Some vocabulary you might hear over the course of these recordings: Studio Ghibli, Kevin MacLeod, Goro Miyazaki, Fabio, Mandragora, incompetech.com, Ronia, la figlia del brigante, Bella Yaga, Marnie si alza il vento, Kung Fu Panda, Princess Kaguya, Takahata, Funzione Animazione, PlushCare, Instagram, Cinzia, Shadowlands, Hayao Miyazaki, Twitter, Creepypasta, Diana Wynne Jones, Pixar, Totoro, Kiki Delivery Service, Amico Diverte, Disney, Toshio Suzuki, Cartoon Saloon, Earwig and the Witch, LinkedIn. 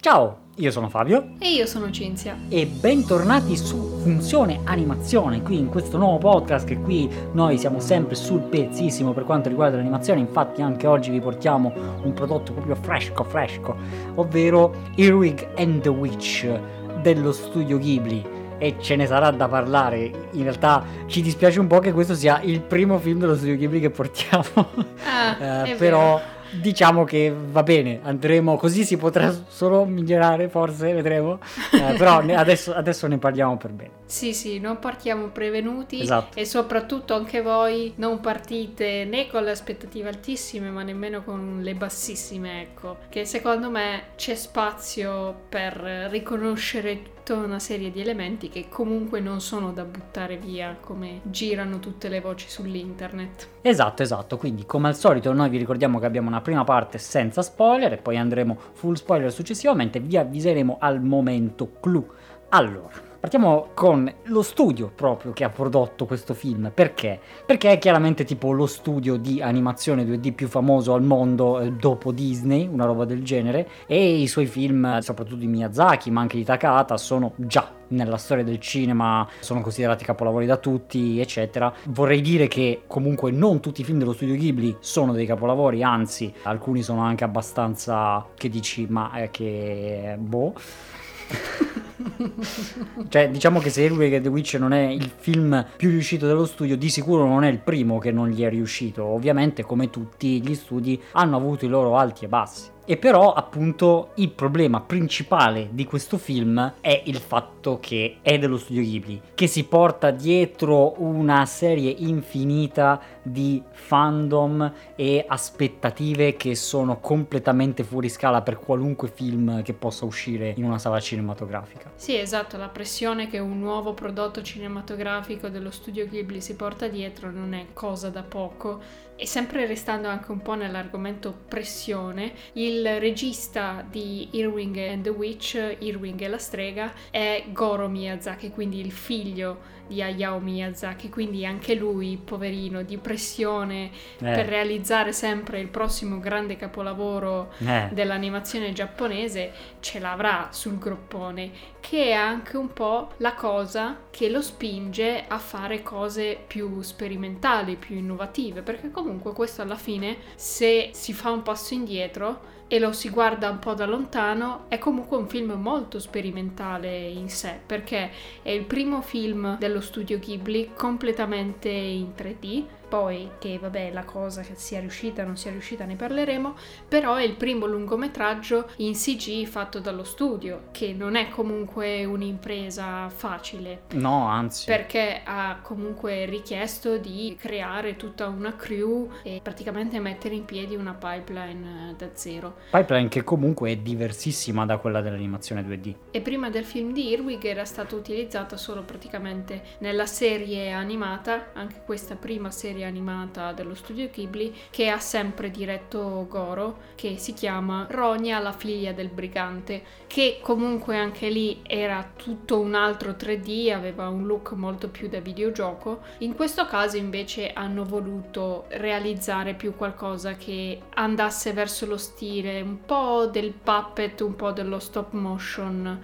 Ciao, io sono Fabio. E io sono Cinzia. E bentornati su Funzione Animazione, qui in questo nuovo podcast, che qui noi siamo sempre sul pezzissimo per quanto riguarda l'animazione. Infatti anche oggi vi portiamo un prodotto proprio fresco, ovvero Earwig and the Witch dello Studio Ghibli. E ce ne sarà da parlare. In realtà ci dispiace un po' che questo sia il primo film dello Studio Ghibli che portiamo. Però vero. Diciamo che va bene, andremo così, si potrà solo migliorare, forse, vedremo. Però adesso ne parliamo per bene. Sì, non partiamo prevenuti. Esatto. E soprattutto anche voi non partite né con le aspettative altissime ma nemmeno con le bassissime, ecco, che secondo me c'è spazio per riconoscere una serie di elementi che comunque non sono da buttare via, come girano tutte le voci sull'internet. Esatto, quindi come al solito noi vi ricordiamo che abbiamo una prima parte senza spoiler e poi andremo full spoiler successivamente, vi avviseremo al momento clou. Allora, partiamo con lo studio proprio che ha prodotto questo film. Perché? Perché è chiaramente tipo lo studio di animazione 2D più famoso al mondo dopo Disney, una roba del genere, e i suoi film, soprattutto di Miyazaki ma anche di Takahata, sono già nella storia del cinema, sono considerati capolavori da tutti, eccetera. Vorrei dire che comunque non tutti i film dello Studio Ghibli sono dei capolavori, anzi alcuni sono anche abbastanza che dici cioè diciamo che se Earwig and the Witch non è il film più riuscito dello studio, di sicuro non è il primo che non gli è riuscito. Ovviamente come tutti gli studi hanno avuto i loro alti e bassi. E però appunto il problema principale di questo film è il fatto che è dello Studio Ghibli, che si porta dietro una serie infinita di fandom e aspettative che sono completamente fuori scala per qualunque film che possa uscire in una sala cinematografica. Sì, esatto, la pressione che un nuovo prodotto cinematografico dello Studio Ghibli si porta dietro non è cosa da poco. E sempre restando anche un po' nell'argomento pressione, il regista di Earwig and the Witch, Earwig e la strega, è Goro Miyazaki, quindi il figlio di Hayao Miyazaki, quindi anche lui, poverino, di pressione per realizzare sempre il prossimo grande capolavoro dell'animazione giapponese, ce l'avrà sul groppone, che è anche un po' la cosa che lo spinge a fare cose più sperimentali, più innovative, perché comunque questo alla fine, se si fa un passo indietro e lo si guarda un po' da lontano, è comunque un film molto sperimentale in sé, perché è il primo film dello Studio Ghibli completamente in 3D. Poi che vabbè, la cosa che sia riuscita o non sia riuscita ne parleremo, però è il primo lungometraggio in CG fatto dallo studio, che non è comunque un'impresa facile. No, anzi. Perché ha comunque richiesto di creare tutta una crew e praticamente mettere in piedi una pipeline da zero. Pipeline che comunque è diversissima da quella dell'animazione 2D. E prima del film di Earwig era stata utilizzata solo praticamente nella serie animata, anche questa prima serie animata dello Studio Ghibli, che ha sempre diretto Goro, che si chiama Ronia, la figlia del brigante, che comunque anche lì era tutto un altro 3D, aveva un look molto più da videogioco. In questo caso invece hanno voluto realizzare più qualcosa che andasse verso lo stile un po' del puppet, un po' dello stop motion,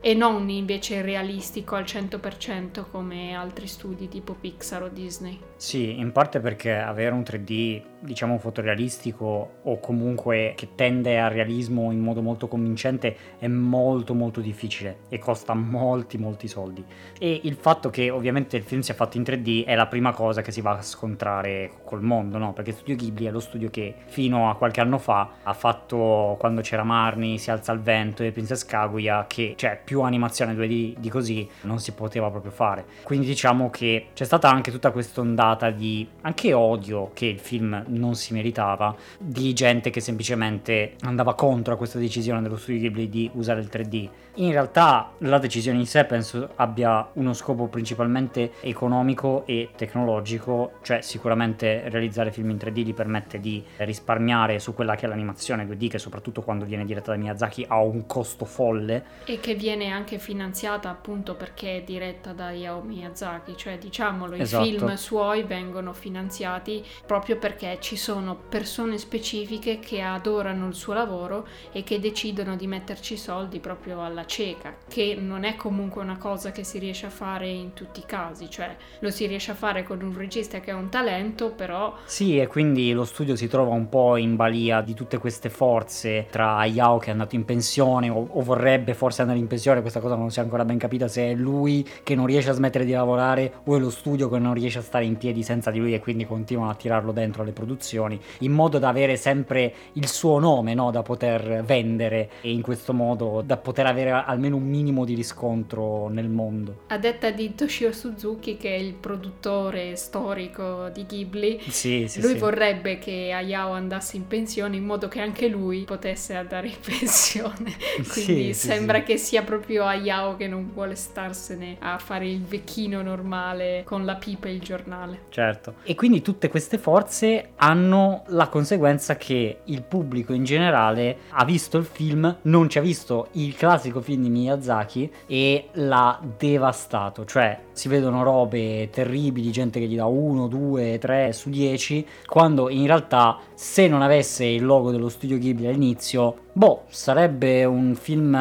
e non invece realistico al 100% come altri studi tipo Pixar o Disney. Sì, in parte perché avere un 3D, diciamo, fotorealistico o comunque che tende al realismo in modo molto convincente è molto molto difficile e costa molti soldi, e il fatto che ovviamente il film sia fatto in 3D è la prima cosa che si va a scontrare col mondo, no? Perché Studio Ghibli è lo studio che fino a qualche anno fa ha fatto, quando c'era Marnie si alza il vento e Princess Kaguya, che cioè più animazione 2D di così non si poteva proprio fare. Quindi diciamo che c'è stata anche tutta questa ondata di anche odio che il film non si meritava, di gente che semplicemente andava contro a questa decisione dello Studio Ghibli di usare il 3D. In realtà la decisione in sé penso abbia uno scopo principalmente economico e tecnologico, cioè sicuramente realizzare film in 3D gli permette di risparmiare su quella che è l'animazione 2D, che soprattutto quando viene diretta da Miyazaki ha un costo folle e che viene anche finanziata appunto perché è diretta da Hayao Miyazaki, cioè diciamolo, esatto. I film suoi vengono finanziati proprio perché ci sono persone specifiche che adorano il suo lavoro e che decidono di metterci soldi proprio alla cieca, che non è comunque una cosa che si riesce a fare in tutti i casi, cioè lo si riesce a fare con un regista che ha un talento, però... Sì, e quindi lo studio si trova un po' in balia di tutte queste forze tra Hayao, che è andato in pensione o vorrebbe forse andare in pensione, questa cosa non si è ancora ben capita, se è lui che non riesce a smettere di lavorare o è lo studio che non riesce a stare in piedi senza di lui e quindi continuano a tirarlo dentro alle produzioni, in modo da avere sempre il suo nome, no? Da poter vendere e in questo modo da poter avere almeno un minimo di riscontro nel mondo. A detta di Toshio Suzuki, che è il produttore storico di Ghibli, sì, vorrebbe che Hayao andasse in pensione in modo che anche lui potesse andare in pensione quindi sembra che sia proprio Hayao che non vuole starsene a fare il vecchino normale con la pipa e il giornale. Certo. E quindi tutte queste forze hanno la conseguenza che il pubblico in generale ha visto il film, non ci ha visto il classico film di Miyazaki e l'ha devastato, cioè si vedono robe terribili, gente che gli dà 1, 2, 3 su 10, quando in realtà se non avesse il logo dello studio Ghibli all'inizio, sarebbe un film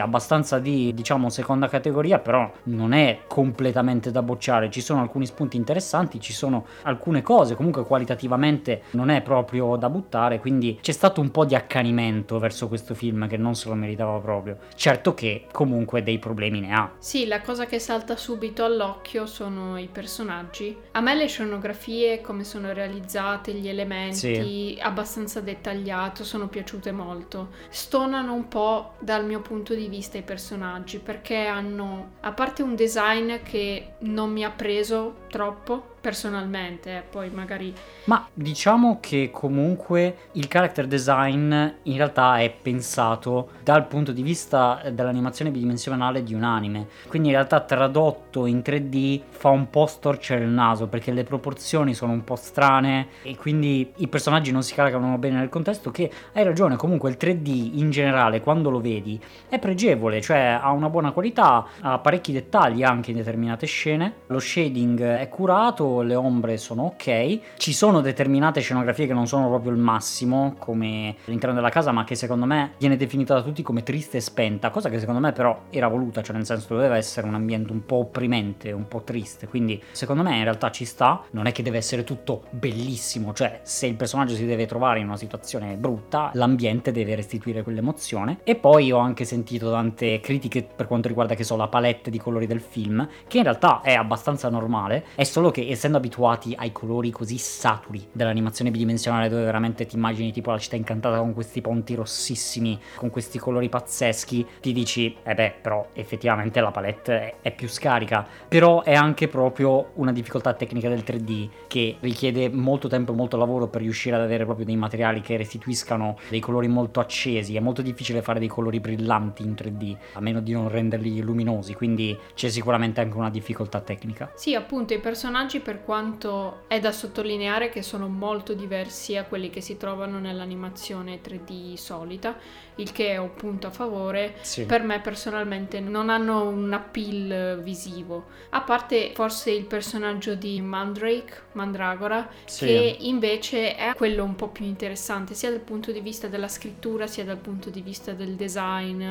abbastanza di, diciamo, seconda categoria, però non è completamente da bocciare, ci sono alcuni spunti interessanti, ci sono alcune cose, comunque qualitativamente non è proprio da buttare, quindi c'è stato un po' di accanimento verso questo film che non se lo meritava proprio, certo che comunque dei problemi ne ha. Sì, la cosa che salta subito all'occhio sono i personaggi, a me le scenografie, come sono realizzate, gli elementi, abbastanza dettagliato, sono piaciute molto. Stonano un po' dal mio punto di vista i personaggi, perché hanno, a parte un design che non mi ha preso troppo personalmente, poi magari... Ma diciamo che comunque il character design in realtà è pensato dal punto di vista dell'animazione bidimensionale di un anime, quindi in realtà tradotto in 3D fa un po' storcere il naso perché le proporzioni sono un po' strane e quindi i personaggi non si caricano bene nel contesto, che hai ragione, comunque il 3D in generale quando lo vedi è pregevole, cioè ha una buona qualità, ha parecchi dettagli anche in determinate scene, lo shading è curato, le ombre sono ok, ci sono determinate scenografie che non sono proprio il massimo come all'interno della casa, ma che secondo me viene definita da tutti come triste e spenta, cosa che secondo me però era voluta, cioè nel senso doveva essere un ambiente un po' opprimente, un po' triste, quindi secondo me in realtà ci sta, non è che deve essere tutto bellissimo, cioè se il personaggio si deve trovare in una situazione brutta l'ambiente deve restituire quell'emozione. E poi ho anche sentito tante critiche per quanto riguarda, che so, la palette di colori del film, che in realtà è abbastanza normale, è solo che essendo abituati ai colori così saturi dell'animazione bidimensionale, dove veramente ti immagini tipo la città incantata con questi ponti rossissimi, con questi colori pazzeschi, ti dici però effettivamente la palette è più scarica, però è anche proprio una difficoltà tecnica del 3D che richiede molto tempo e molto lavoro per riuscire ad avere proprio dei materiali che restituiscano dei colori molto accesi, è molto difficile fare dei colori brillanti in 3D a meno di non renderli luminosi, quindi c'è sicuramente anche una difficoltà tecnica. Sì, appunto, i personaggi, per quanto è da sottolineare che sono molto diversi a quelli che si trovano nell'animazione 3D solita, il che è un punto a favore, per me personalmente non hanno un appeal visivo, a parte forse il personaggio di Mandragora, che invece è quello un po' più interessante sia dal punto di vista della scrittura sia dal punto di vista del design,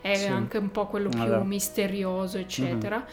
è anche un po' quello più misterioso, eccetera.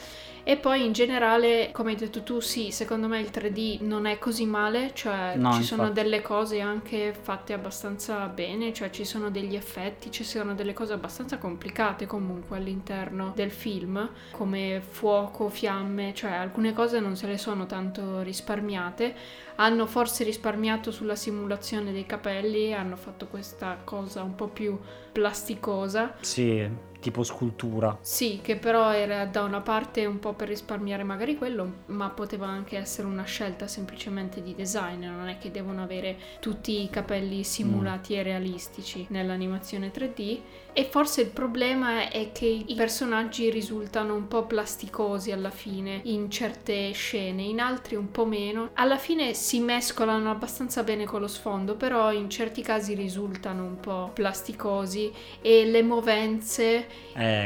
E poi in generale, come hai detto tu, secondo me il 3D non è così male, cioè sono delle cose anche fatte abbastanza bene, cioè ci sono degli effetti, ci sono delle cose abbastanza complicate comunque all'interno del film, come fuoco, fiamme, cioè alcune cose non se le sono tanto risparmiate, hanno forse risparmiato sulla simulazione dei capelli, hanno fatto questa cosa un po' più plasticosa. Sì. Tipo scultura. Sì, che però era da una parte un po' per risparmiare magari quello, ma poteva anche essere una scelta semplicemente di design, non è che devono avere tutti i capelli simulati e realistici nell'animazione 3D. E forse il problema è che i personaggi risultano un po' plasticosi alla fine in certe scene, in altri un po' meno. Alla fine si mescolano abbastanza bene con lo sfondo, però in certi casi risultano un po' plasticosi e le movenze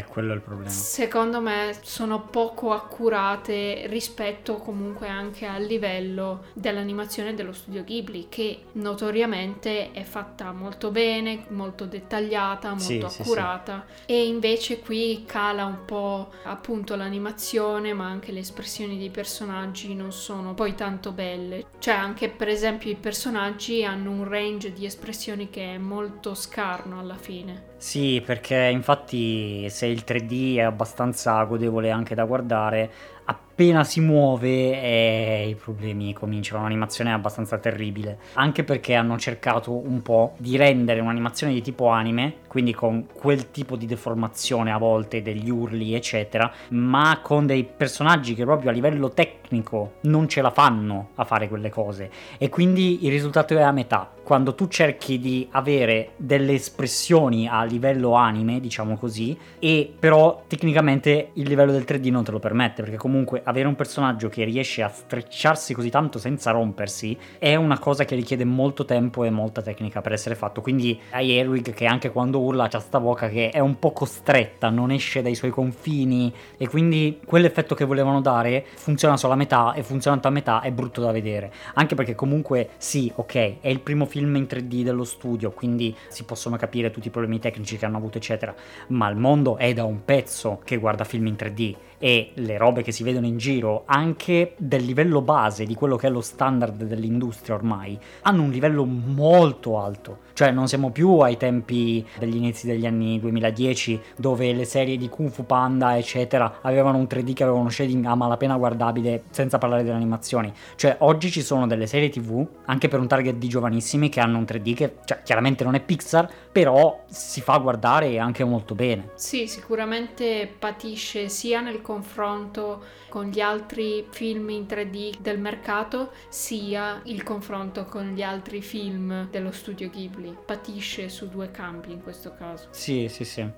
Quello è il problema. Secondo me sono poco accurate rispetto comunque anche al livello dell'animazione dello studio Ghibli, che notoriamente è fatta molto bene, molto dettagliata, molto accurata. E invece qui cala un po' appunto l'animazione, ma anche le espressioni dei personaggi non sono poi tanto belle. Cioè anche per esempio i personaggi hanno un range di espressioni che è molto scarno alla fine. Sì, perché infatti se il 3D è abbastanza godevole anche da guardare, appena si muove i problemi cominciano. L'animazione è abbastanza terribile, anche perché hanno cercato un po' di rendere un'animazione di tipo anime, quindi con quel tipo di deformazione a volte, degli urli eccetera, ma con dei personaggi che proprio a livello tecnico non ce la fanno a fare quelle cose, e quindi il risultato è a metà. Quando tu cerchi di avere delle espressioni a livello anime, diciamo così, e però tecnicamente il livello del 3D non te lo permette, perché comunque avere un personaggio che riesce a strecciarsi così tanto senza rompersi è una cosa che richiede molto tempo e molta tecnica per essere fatto. Quindi hai Earwig che anche quando urla c'ha sta bocca che è un po' costretta, non esce dai suoi confini, e quindi quell'effetto che volevano dare funziona solo a metà, e funzionando a metà è brutto da vedere, anche perché comunque sì, ok, è il primo film in 3D dello studio, quindi si possono capire tutti i problemi tecnici che hanno avuto eccetera, ma il mondo è da un pezzo che guarda film in 3D, e le robe che si vedono in giro, anche del livello base di quello che è lo standard dell'industria ormai, hanno un livello molto alto. Cioè non siamo più ai tempi degli inizi degli anni 2010, dove le serie di Kung Fu Panda eccetera avevano un 3D che avevano shading a malapena guardabile, senza parlare delle animazioni. Cioè oggi ci sono delle serie TV anche per un target di giovanissimi che hanno un 3D che, cioè, chiaramente non è Pixar, però si fa guardare anche molto bene. Sì, sicuramente patisce sia nel confronto con gli altri film in 3D del mercato, sia il confronto con gli altri film dello studio Ghibli. Patisce su due campi in questo caso. Sì.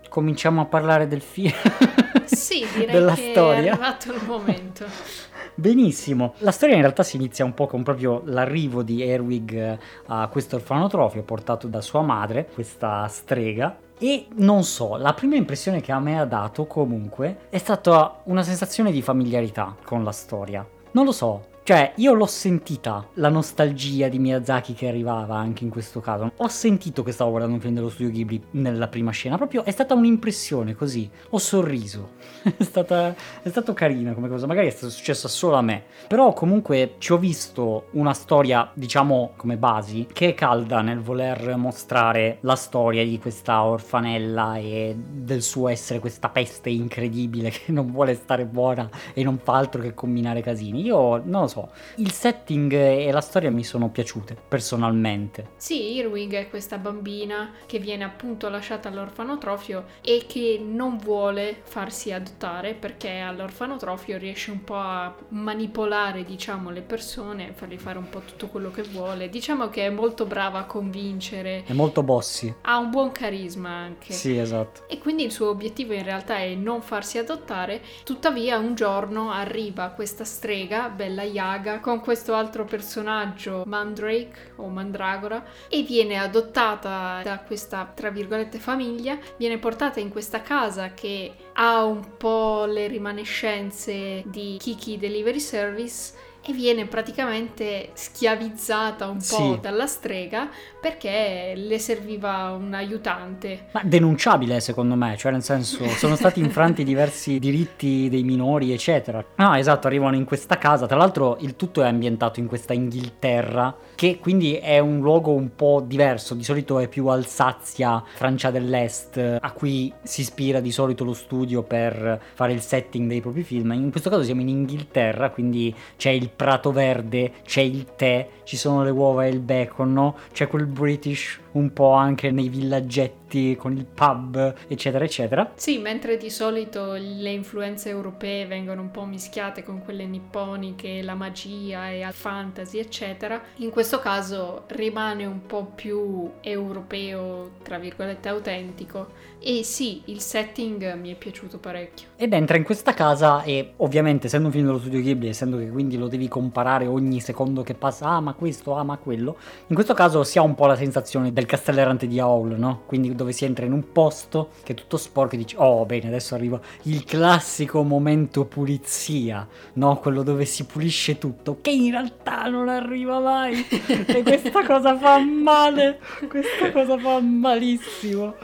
Cominciamo a parlare del film. Sì, direi della che storia. È arrivato il momento. Benissimo, la storia in realtà si inizia un po' con proprio l'arrivo di Earwig a questo orfanotrofio portato da sua madre, questa strega. E non so, la prima impressione che a me ha dato comunque è stata una sensazione di familiarità con la storia. Non lo so, cioè io l'ho sentita, la nostalgia di Miyazaki che arrivava anche in questo caso. Ho sentito che stavo guardando un film dello studio Ghibli nella prima scena, proprio è stata un'impressione così, ho sorriso. È stato carina come cosa, magari è stato successo solo a me, però comunque ci ho visto una storia, diciamo come basi, che è calda nel voler mostrare la storia di questa orfanella e del suo essere questa peste incredibile che non vuole stare buona e non fa altro che combinare casini. Io non lo so, il setting e la storia mi sono piaciute personalmente. Sì, Earwig è questa bambina che viene appunto lasciata all'orfanotrofio e che non vuole farsi adottare, perché all'orfanotrofio riesce un po' a manipolare, diciamo, le persone, fargli fare un po' tutto quello che vuole. Diciamo che è molto brava a convincere, è molto bossy, ha un buon carisma anche. Sì, esatto. E quindi il suo obiettivo in realtà è non farsi adottare. Tuttavia un giorno arriva questa strega, Bella Yaga, con questo altro personaggio, Mandrake o Mandragora, e viene adottata da questa, tra virgolette, famiglia. Viene portata in questa casa che ha un po' le reminiscenze di Kiki Delivery Service, e viene praticamente schiavizzata un po' dalla strega, perché le serviva un aiutante. Ma denunciabile secondo me, cioè nel senso sono stati infranti diversi diritti dei minori eccetera. Ah esatto, arrivano in questa casa, tra l'altro il tutto è ambientato in questa Inghilterra, che quindi è un luogo un po' diverso, di solito è più Alsazia, Francia dell'Est, a cui si ispira di solito lo studio per fare il setting dei propri film. In questo caso siamo in Inghilterra, quindi c'è il prato verde, c'è il tè, ci sono le uova e il bacon, no? C'è quel British un po' anche nei villaggetti con il pub eccetera eccetera. Sì, mentre di solito le influenze europee vengono un po' mischiate con quelle nipponiche, la magia e il fantasy eccetera, in questo caso rimane un po' più europeo, tra virgolette autentico. E sì, il setting mi è piaciuto parecchio. Ed entra in questa casa e ovviamente essendo un film dello studio Ghibli, essendo che quindi lo devi comparare ogni secondo che passa, ah ma questo, ah ma quello, in questo caso si ha un po' la sensazione del del castello errante di Howl, no? Quindi dove si entra in un posto che è tutto sporco e dici oh bene, adesso arrivo, il classico momento pulizia, no? Quello dove si pulisce tutto, che in realtà non arriva mai e questa cosa fa male, questa cosa fa malissimo.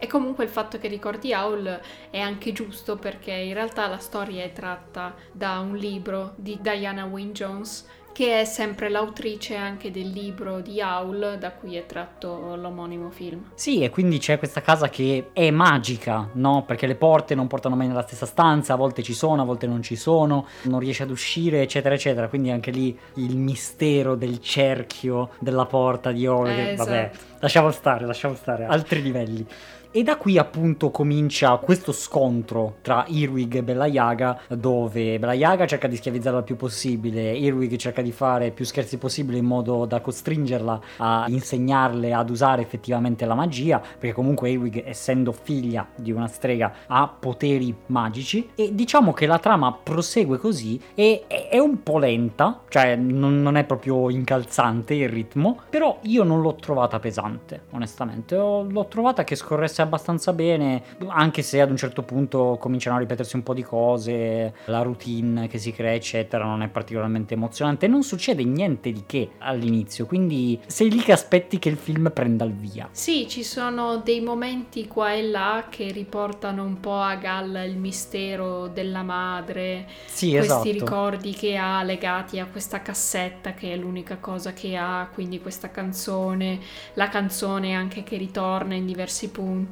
E comunque il fatto che ricordi Howl è anche giusto, perché in realtà la storia è tratta da un libro di Diana Wynne Jones, che è sempre l'autrice anche del libro di Howl, da cui è tratto l'omonimo film. Sì, e quindi c'è questa casa che è magica, no? Perché le porte non portano mai nella stessa stanza, a volte ci sono, a volte non ci sono, non riesce ad uscire, eccetera, eccetera. Quindi anche lì il mistero del cerchio della porta di Howl, esatto. Vabbè, lasciamo stare, altri livelli. E da qui appunto comincia questo scontro tra Earwig e Bella Yaga, dove Bella Yaga cerca di schiavizzarla il più possibile, Earwig cerca di fare più scherzi possibile in modo da costringerla a insegnarle ad usare effettivamente la magia, perché comunque Earwig, essendo figlia di una strega, ha poteri magici. E diciamo che la trama prosegue così, e è un po' lenta, cioè non è proprio incalzante il ritmo, però io non l'ho trovata pesante, onestamente. L'ho trovata che scorresse abbastanza bene, anche se ad un certo punto cominciano a ripetersi un po' di cose, la routine che si crea eccetera non è particolarmente emozionante, non succede niente di che all'inizio, quindi sei lì che aspetti che il film prenda il via. Sì, ci sono dei momenti qua e là che riportano un po' a galla il mistero della madre, sì, questi esatto. ricordi che ha legati a questa cassetta che è l'unica cosa che ha, quindi questa canzone, la canzone anche che ritorna in diversi punti.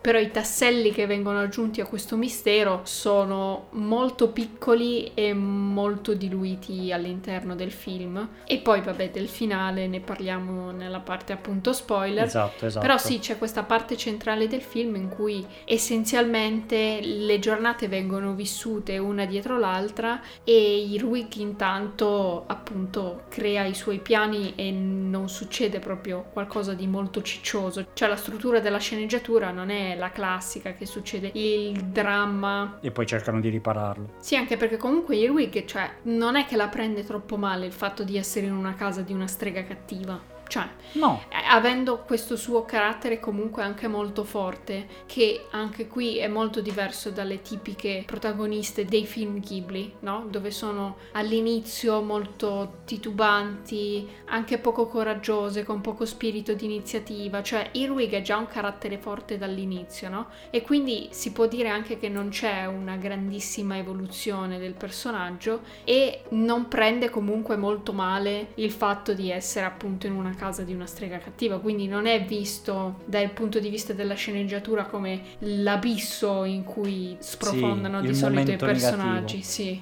Però i tasselli che vengono aggiunti a questo mistero sono molto piccoli e molto diluiti all'interno del film. E poi vabbè, del finale ne parliamo nella parte appunto spoiler. Esatto. Però sì, c'è questa parte centrale del film in cui essenzialmente le giornate vengono vissute una dietro l'altra, e Earwig intanto appunto crea i suoi piani e non succede proprio qualcosa di molto ciccioso. Cioè la struttura della sceneggiatura non è la classica che succede il dramma e poi cercano di ripararlo. Sì, anche perché comunque Earwig, cioè, non è che la prende troppo male il fatto di essere in una casa di una strega cattiva. Cioè, no. Avendo questo suo carattere comunque anche molto forte, che anche qui è molto diverso dalle tipiche protagoniste dei film Ghibli, no? Dove sono all'inizio molto titubanti, anche poco coraggiose, con poco spirito di iniziativa. Cioè, Earwig ha già un carattere forte dall'inizio, no? E quindi si può dire anche che non c'è una grandissima evoluzione del personaggio, e non prende comunque molto male il fatto di essere appunto in una casa di una strega cattiva, quindi non è visto dal punto di vista della sceneggiatura come l'abisso in cui sprofondano sì, di solito i personaggi. Sì.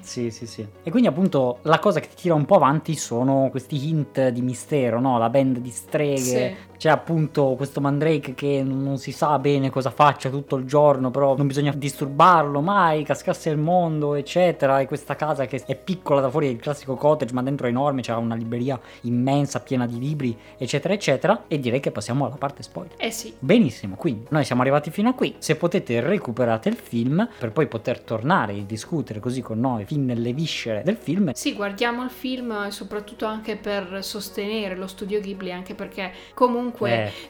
E quindi appunto la cosa che ti tira un po' avanti sono questi hint di mistero, no? La band di streghe, sì. C'è appunto questo Mandrake che non si sa bene cosa faccia tutto il giorno, però non bisogna disturbarlo mai, cascasse il mondo eccetera, e questa casa che è piccola da fuori, è il classico cottage ma dentro è enorme, c'è una libreria immensa piena di libri eccetera eccetera. E direi che passiamo alla parte spoiler. Sì. Benissimo, quindi noi siamo arrivati fino a qui. Se potete recuperate il film per poi poter tornare e discutere così con noi fin nelle viscere del film. Sì, guardiamo il film soprattutto anche per sostenere lo studio Ghibli, anche perché comunque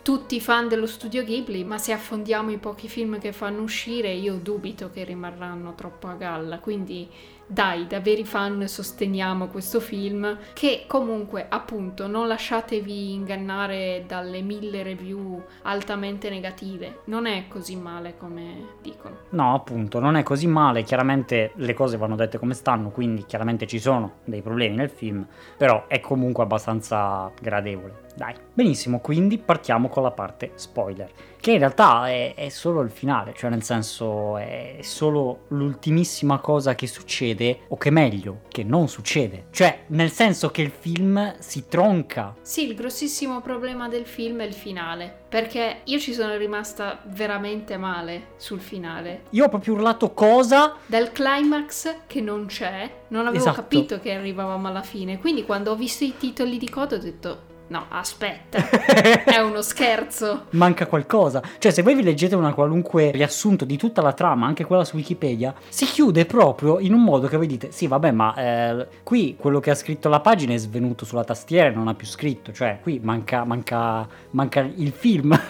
tutti fan dello studio Ghibli, ma se affondiamo i pochi film che fanno uscire io dubito che rimarranno troppo a galla, quindi dai, da veri fan sosteniamo questo film, che comunque appunto non lasciatevi ingannare dalle 1000 review altamente negative, non è così male come dicono. No, appunto, non è così male, chiaramente le cose vanno dette come stanno, quindi chiaramente ci sono dei problemi nel film, però è comunque abbastanza gradevole. Dai, benissimo, quindi partiamo con la parte spoiler, che in realtà è solo il finale, cioè nel senso è solo l'ultimissima cosa che succede, o che meglio, che non succede, cioè nel senso che il film si tronca. Sì, il grossissimo problema del film è il finale, perché io ci sono rimasta veramente male sul finale. Io ho proprio urlato cosa? Dal climax che non c'è, non avevo capito che arrivavamo alla fine, quindi quando ho visto i titoli di coda ho detto No, aspetta, è uno scherzo. Manca qualcosa. Cioè, se voi vi leggete una qualunque riassunto di tutta la trama, anche quella su Wikipedia, si chiude proprio in un modo che voi dite: sì, vabbè, ma qui quello che ha scritto la pagina è svenuto sulla tastiera e non ha più scritto. Cioè, qui manca il film.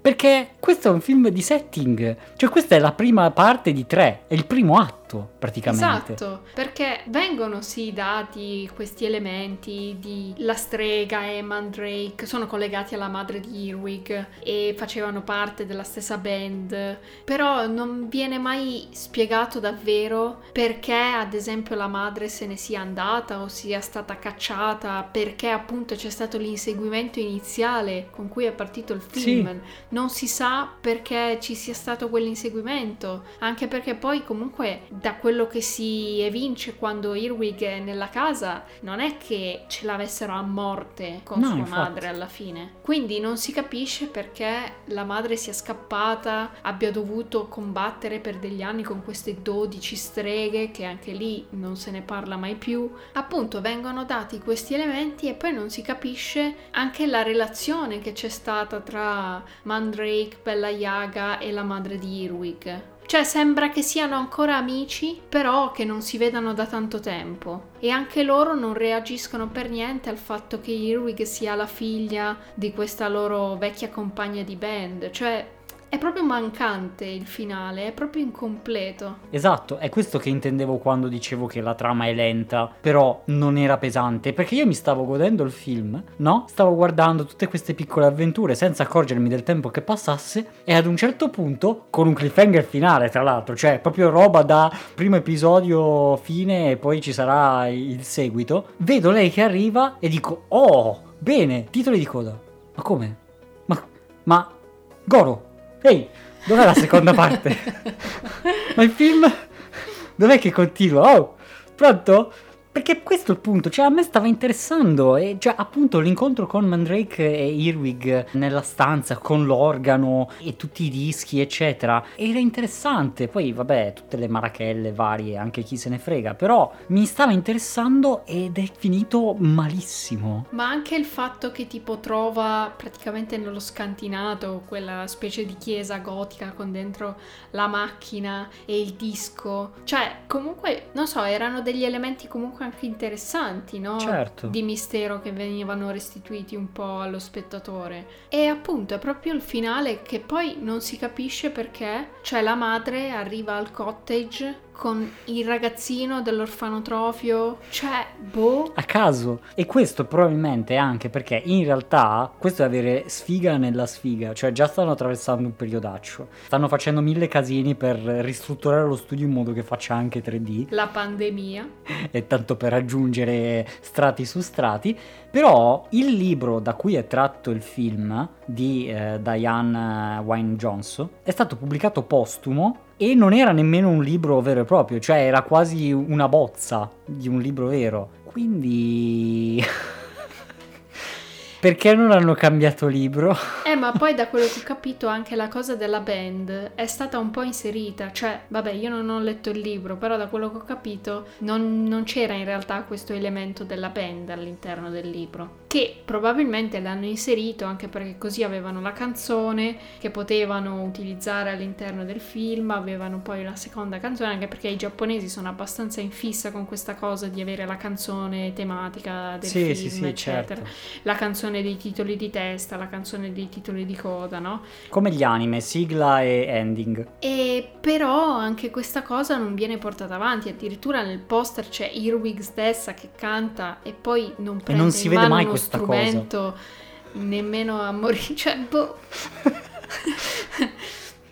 Perché questo è un film di setting, cioè questa è la prima parte di tre, è il primo atto praticamente. Esatto, perché vengono sì dati questi elementi di la strega e Mandrake, sono collegati alla madre di Earwig e facevano parte della stessa band, però non viene mai spiegato davvero perché ad esempio la madre se ne sia andata o sia stata cacciata, perché appunto c'è stato l'inseguimento iniziale con cui è partito il film. Sì. Non si sa perché ci sia stato quell'inseguimento, anche perché poi comunque da quello che si evince quando Earwig è nella casa non è che ce l'avessero a morte con sua madre alla fine, quindi non si capisce perché la madre sia scappata, abbia dovuto combattere per degli anni con queste 12 streghe che anche lì non se ne parla mai più. Appunto vengono dati questi elementi e poi non si capisce anche la relazione che c'è stata tra Mandrake, Bella Yaga e la madre di Earwig. Cioè sembra che siano ancora amici, però che non si vedano da tanto tempo. E anche loro non reagiscono per niente al fatto che Earwig sia la figlia di questa loro vecchia compagna di band. Cioè è proprio mancante il finale, è proprio incompleto. Esatto, è questo che intendevo quando dicevo che la trama è lenta, però non era pesante, perché io mi stavo godendo il film, no? Stavo guardando tutte queste piccole avventure senza accorgermi del tempo che passasse, e ad un certo punto, con un cliffhanger finale tra l'altro, cioè proprio roba da primo episodio fine e poi ci sarà il seguito, vedo lei che arriva e dico: oh, bene, titoli di coda. Ma come? Ma Goro! Ehi, dov'è la seconda parte? Ma il film dov'è che continua? Oh, pronto? Perché questo è il punto, cioè a me stava interessando, e cioè appunto l'incontro con Mandrake e Earwig nella stanza con l'organo e tutti i dischi eccetera era interessante, poi vabbè tutte le marachelle varie, anche chi se ne frega, però mi stava interessando ed è finito malissimo. Ma anche il fatto che tipo trova praticamente nello scantinato quella specie di chiesa gotica con dentro la macchina e il disco, cioè comunque non so, erano degli elementi comunque anche interessanti, no? Certo. Di mistero che venivano restituiti un po' allo spettatore. E appunto è proprio il finale che poi non si capisce perché, cioè la madre arriva al cottage con il ragazzino dell'orfanotrofio, cioè boh, a caso. E questo probabilmente anche perché in realtà questo è avere sfiga nella sfiga, cioè già stanno attraversando un periodaccio, stanno facendo mille casini per ristrutturare lo studio in modo che faccia anche 3D, la pandemia e tanto per aggiungere strati su strati. Però il libro da cui è tratto il film di Diana Wynne Jones è stato pubblicato postumo e non era nemmeno un libro vero e proprio, cioè era quasi una bozza di un libro vero, quindi perché non hanno cambiato libro? Ma poi da quello che ho capito anche la cosa della band è stata un po' inserita, cioè vabbè io non ho letto il libro, però da quello che ho capito non c'era in realtà questo elemento della band all'interno del libro, che probabilmente l'hanno inserito anche perché così avevano la canzone che potevano utilizzare all'interno del film, avevano poi una seconda canzone, anche perché i giapponesi sono abbastanza in fissa con questa cosa di avere la canzone tematica del film, sì, eccetera, certo. La canzone dei titoli di testa, la canzone dei titoli di coda, no? Come gli anime, sigla e ending. E però anche questa cosa non viene portata avanti, addirittura nel poster c'è Earwig stessa che canta e poi non prende non si in vede mano mai uno questa strumento cosa. Nemmeno a morire, cioè boh.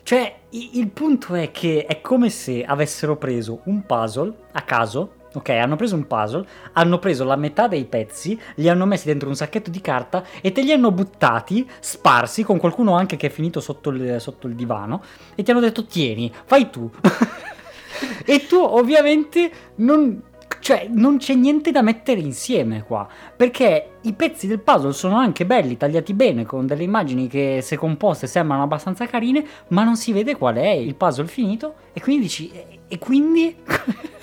Cioè il punto è che è come se avessero preso un puzzle a caso. Ok, hanno preso un puzzle, hanno preso la metà dei pezzi, li hanno messi dentro un sacchetto di carta e te li hanno buttati, sparsi, con qualcuno anche che è finito sotto il divano, e ti hanno detto tieni, fai tu. E tu ovviamente non c'è niente da mettere insieme qua, perché i pezzi del puzzle sono anche belli, tagliati bene, con delle immagini che se composte sembrano abbastanza carine, ma non si vede qual è il puzzle finito, e quindi dici, e quindi...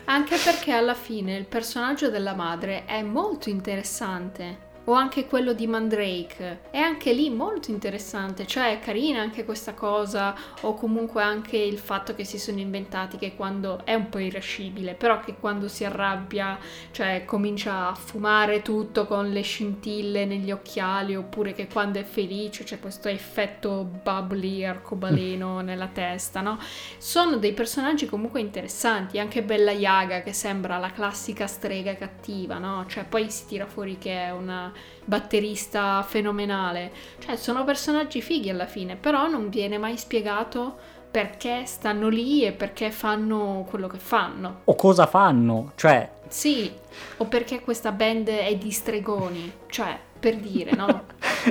Anche perché alla fine il personaggio della madre è molto interessante. o anche quello di Mandrake, è anche lì molto interessante, cioè è carina anche questa cosa, o comunque anche il fatto che si sono inventati che quando è un po' irascibile, però che quando si arrabbia, cioè comincia a fumare tutto con le scintille negli occhiali, oppure che quando è felice c'è questo effetto bubbly arcobaleno nella testa, no? Sono dei personaggi comunque interessanti, anche Bella Yaga che sembra la classica strega cattiva, no? Cioè poi si tira fuori che è una batterista fenomenale, cioè sono personaggi fighi alla fine, però non viene mai spiegato perché stanno lì e perché fanno quello che fanno o cosa fanno, cioè sì, o perché questa band è di stregoni, cioè per dire, no?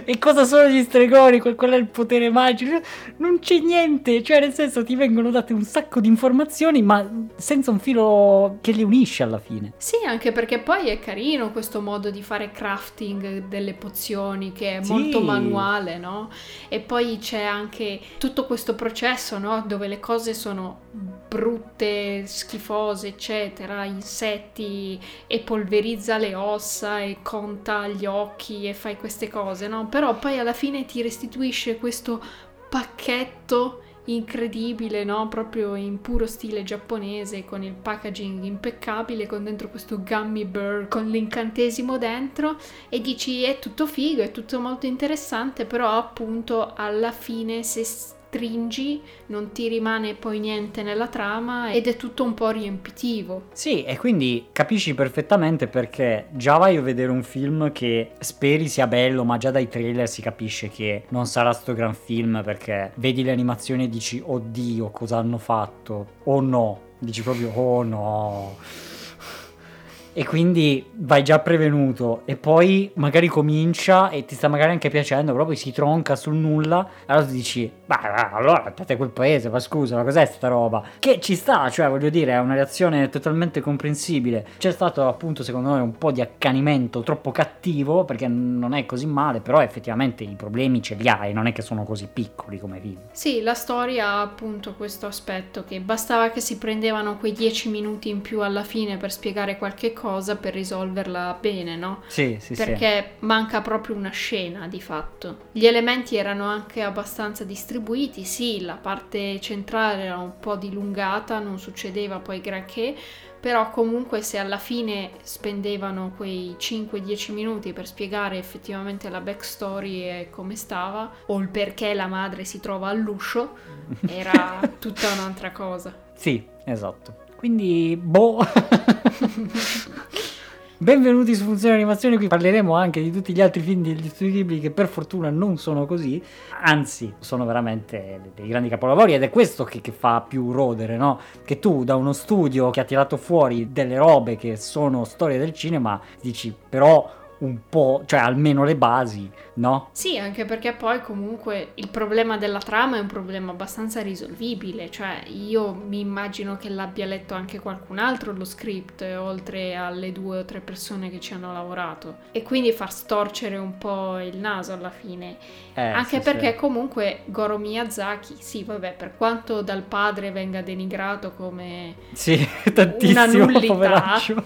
E cosa sono gli stregoni? Qual è il potere magico? Non c'è niente, cioè nel senso ti vengono date un sacco di informazioni ma senza un filo che le unisce alla fine. Sì, anche perché poi è carino questo modo di fare crafting delle pozioni che è molto manuale, no? E poi c'è anche tutto questo processo, no? Dove le cose sono brutte, schifose, eccetera, insetti, e polverizza le ossa e conta gli occhi e fai queste cose, no? Però poi alla fine ti restituisce questo pacchetto incredibile, no? Proprio in puro stile giapponese, con il packaging impeccabile, con dentro questo gummy bear con l'incantesimo dentro, e dici è tutto figo, è tutto molto interessante, però appunto alla fine se stringi non ti rimane poi niente nella trama ed è tutto un po' riempitivo. Sì, e quindi capisci perfettamente perché già vai a vedere un film che speri sia bello, ma già dai trailer si capisce che non sarà sto gran film, perché vedi le animazioni e dici oddio cosa hanno fatto, o no, dici proprio oh no, e quindi vai già prevenuto, e poi magari comincia e ti sta magari anche piacendo, proprio si tronca sul nulla, allora ti dici bah, allora andate a quel paese, ma scusa, ma cos'è sta roba? Che ci sta, cioè voglio dire, è una reazione totalmente comprensibile. C'è stato appunto secondo me un po' di accanimento troppo cattivo, perché non è così male, però effettivamente i problemi ce li hai, non è che sono così piccoli come film. Sì, la storia ha appunto questo aspetto che bastava che si prendevano quei 10 minuti in più alla fine per spiegare qualche cosa per risolverla bene, no? Sì, sì, perché sì, manca proprio una scena di fatto. Gli elementi erano anche abbastanza distribuiti, sì, la parte centrale era un po' dilungata, non succedeva poi granché, però comunque se alla fine spendevano quei 5-10 minuti per spiegare effettivamente la backstory e come stava, o il perché la madre si trova all'uscio, era tutta un'altra cosa. Sì, esatto. Quindi, boh. Benvenuti su Funzione Animazione, qui parleremo anche di tutti gli altri film degli Studio Ghibli che per fortuna non sono così, anzi sono veramente dei grandi capolavori, ed è questo che fa più rodere, no? Che tu da uno studio che ha tirato fuori delle robe che sono storie del cinema dici però un po', cioè almeno le basi, no? Sì, anche perché poi comunque il problema della trama è un problema abbastanza risolvibile, cioè io mi immagino che l'abbia letto anche qualcun altro lo script, oltre alle 2 o 3 persone che ci hanno lavorato, e quindi far storcere un po' il naso alla fine, anche sì, perché sì, comunque Goro Miyazaki, sì vabbè, per quanto dal padre venga denigrato come sì, tantissimo, una nullità, poveraccio.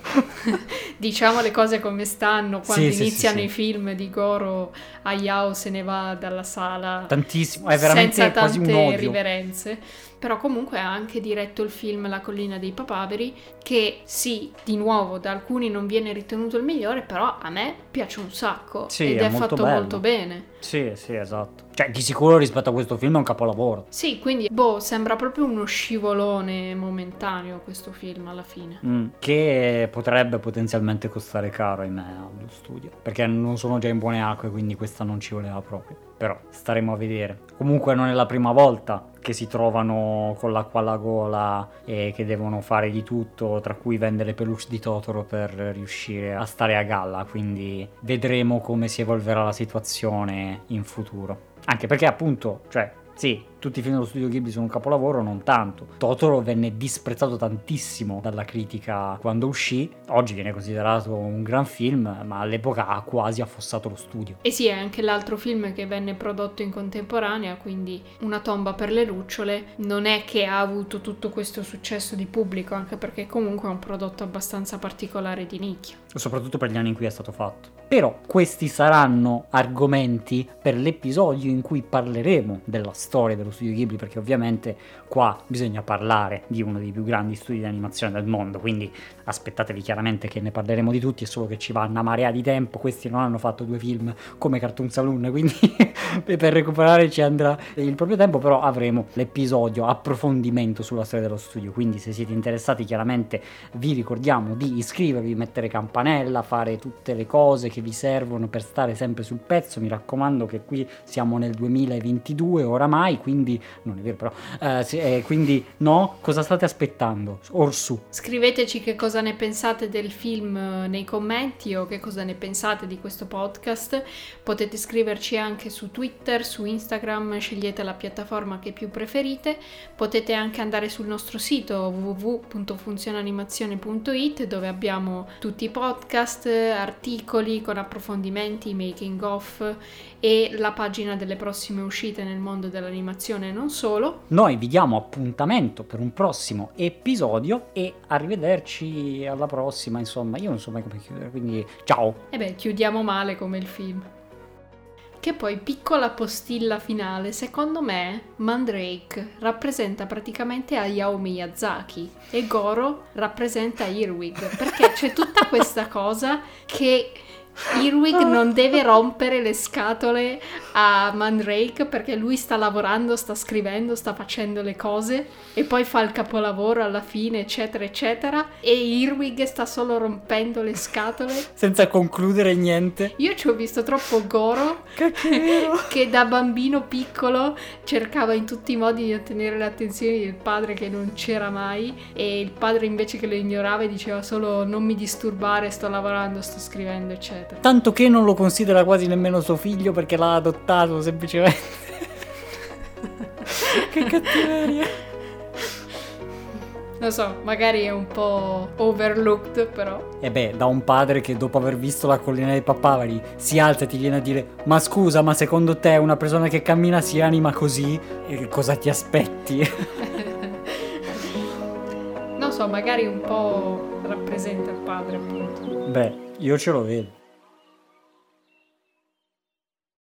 Diciamo le cose come stanno, quando iniziano i film di Goro, Hayao se ne va dalla sala tantissimo, è veramente senza quasi tante un odio, riverenze. Però comunque ha anche diretto il film La collina dei papaveri, che sì, di nuovo da alcuni non viene ritenuto il migliore, però a me piace un sacco, sì, ed è molto fatto bello, molto bene. Sì, sì, esatto. Cioè di sicuro rispetto a questo film è un capolavoro. Sì, quindi boh, sembra proprio uno scivolone momentaneo questo film alla fine. Che potrebbe potenzialmente costare caro, ahimè, allo studio, perché non sono già in buone acque, quindi questa non ci voleva proprio. Però staremo a vedere. Comunque non è la prima volta che si trovano con l'acqua alla gola e che devono fare di tutto, tra cui vendere peluche di Totoro per riuscire a stare a galla, quindi vedremo come si evolverà la situazione in futuro. Anche perché appunto, cioè, sì, tutti i film dello studio Ghibli sono un capolavoro, non tanto. Totoro venne disprezzato tantissimo dalla critica quando uscì, oggi viene considerato un gran film, ma all'epoca ha quasi affossato lo studio. E sì, è anche l'altro film che venne prodotto in contemporanea, quindi Una tomba per le lucciole non è che ha avuto tutto questo successo di pubblico, anche perché comunque è un prodotto abbastanza particolare di nicchia, soprattutto per gli anni in cui è stato fatto. Però questi saranno argomenti per l'episodio in cui parleremo della storia dello studio Ghibli, perché ovviamente qua bisogna parlare di uno dei più grandi studi di animazione del mondo, quindi aspettatevi chiaramente che ne parleremo di tutti, è solo che ci va una marea di tempo, questi non hanno fatto due film come Cartoon Saloon, quindi per recuperare ci andrà il proprio tempo, però avremo l'episodio approfondimento sulla storia dello studio, quindi se siete interessati chiaramente vi ricordiamo di iscrivervi, mettere campanella, fare tutte le cose che vi servono per stare sempre sul pezzo. Mi raccomando che qui siamo nel 2022 oramai, quindi non è vero però quindi no, cosa state aspettando? Orsù, scriveteci che cosa ne pensate del film nei commenti o che cosa ne pensate di questo podcast. Potete scriverci anche su Twitter, su Instagram, scegliete la piattaforma che più preferite. Potete anche andare sul nostro sito www.funzioneanimazione.it, dove abbiamo tutti i podcast, articoli con approfondimenti, making of e la pagina delle prossime uscite nel mondo dell'animazione e non solo. Noi vi diamo appuntamento per un prossimo episodio e arrivederci alla prossima, insomma, io non so mai come chiudere, quindi ciao! E beh, chiudiamo male come il film. Che poi, piccola postilla finale, secondo me Mandrake rappresenta praticamente Hayao Miyazaki e Goro rappresenta Earwig, perché c'è tutta questa cosa che Earwig non deve rompere le scatole a Mandrake perché lui sta lavorando, sta scrivendo, sta facendo le cose e poi fa il capolavoro alla fine, eccetera eccetera, e Earwig sta solo rompendo le scatole senza concludere niente. Io ci ho visto troppo Goro che da bambino piccolo cercava in tutti i modi di ottenere l'attenzione del padre che non c'era mai, e il padre invece che lo ignorava e diceva solo non mi disturbare, sto lavorando, sto scrivendo, eccetera. Tanto che non lo considera quasi nemmeno suo figlio perché l'ha adottato semplicemente. Che cattiveria. Lo so, magari è un po' overlooked, però. E beh, da un padre che dopo aver visto La collina dei papaveri si alza e ti viene a dire ma scusa, ma secondo te una persona che cammina si anima così? Cosa ti aspetti? Non so, magari un po' rappresenta il padre, appunto. Beh, io ce lo vedo.